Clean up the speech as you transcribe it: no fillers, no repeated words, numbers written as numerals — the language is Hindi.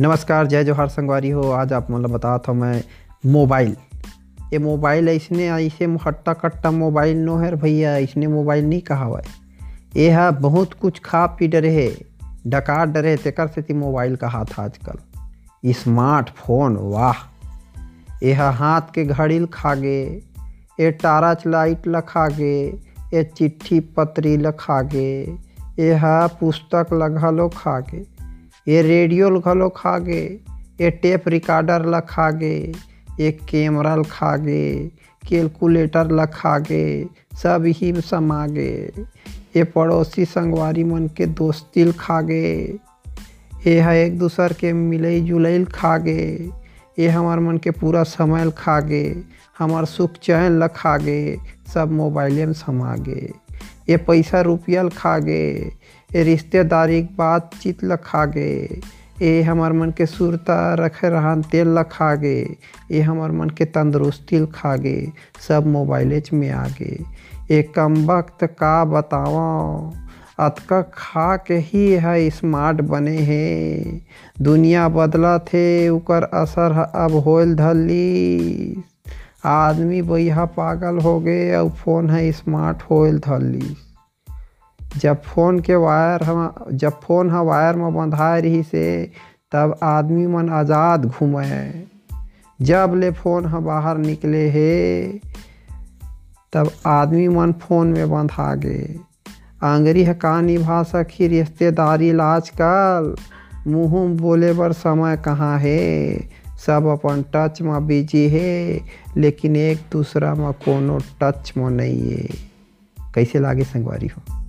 नमस्कार, जय जोहार संगवारी हो। आज आप मतलब बताता हूँ मैं मोबाइल, ये मोबाइल ऐसने ऐसे हट्टा कट्टा मोबाइल नो है भैया, इसने मोबाइल नहीं कहा हुआ है। यह बहुत कुछ खा पी डरे है, डकार डरे तेकर से मोबाइल का हाथ आजकल स्मार्टफोन। वाह, यह हाथ के घड़ील खा गे, ये टार्च लाइट ल खा गे, ये चिट्ठी पत्री ल खा गे, यह पुस्तक ल घलो खा गे, ये रेडियो घलो खा गे, ये टेप रिकॉर्डर ल खा गे, ये कैमरा ल खा गे, कैलकुलेटर ल खा गे, सब ही समा गे। ये पड़ोसी संगवारी मन के दोस्ती ल खा गे, यह एक दूसर के मिलई जुलई खा गे, ये हमार मन के पूरा समय खा गे, हमार सुख चैन ल खा गे, सब मोबाइल में समा गे। ये पैसा रुपया ल खा गे, ये रिश्तेदारी बातचीत ल खा गे, ये हमार मन के सुरता रखे रहन तेल ल खा गे, ये हमार मन के तंदुरुस्ती ल खा गे, सब मोबाइलेच में आ गे। ये कम वक्त का बताओ, अतका खा के ही है स्मार्ट बने हैं। दुनिया बदला थे, उकर असर अब होल धरली, आदमी बइहा पागल हो गए और फ़ोन है स्मार्ट होल धरली। जब फ़ोन ह वायर में बंधाए रही से तब आदमी मन आज़ाद घूमे, जब ले फ़ोन ह बाहर निकले हे तब आदमी मन फ़ोन में बंधा गए। आंगरी है का निभा सखी रिश्तेदारी आजकल, मुँह बोले बर समय कहाँ है, सब अपन टच में बिजी है लेकिन एक दूसरा में कोनो टच में नहीं है। कैसे लागे संगवारी हो।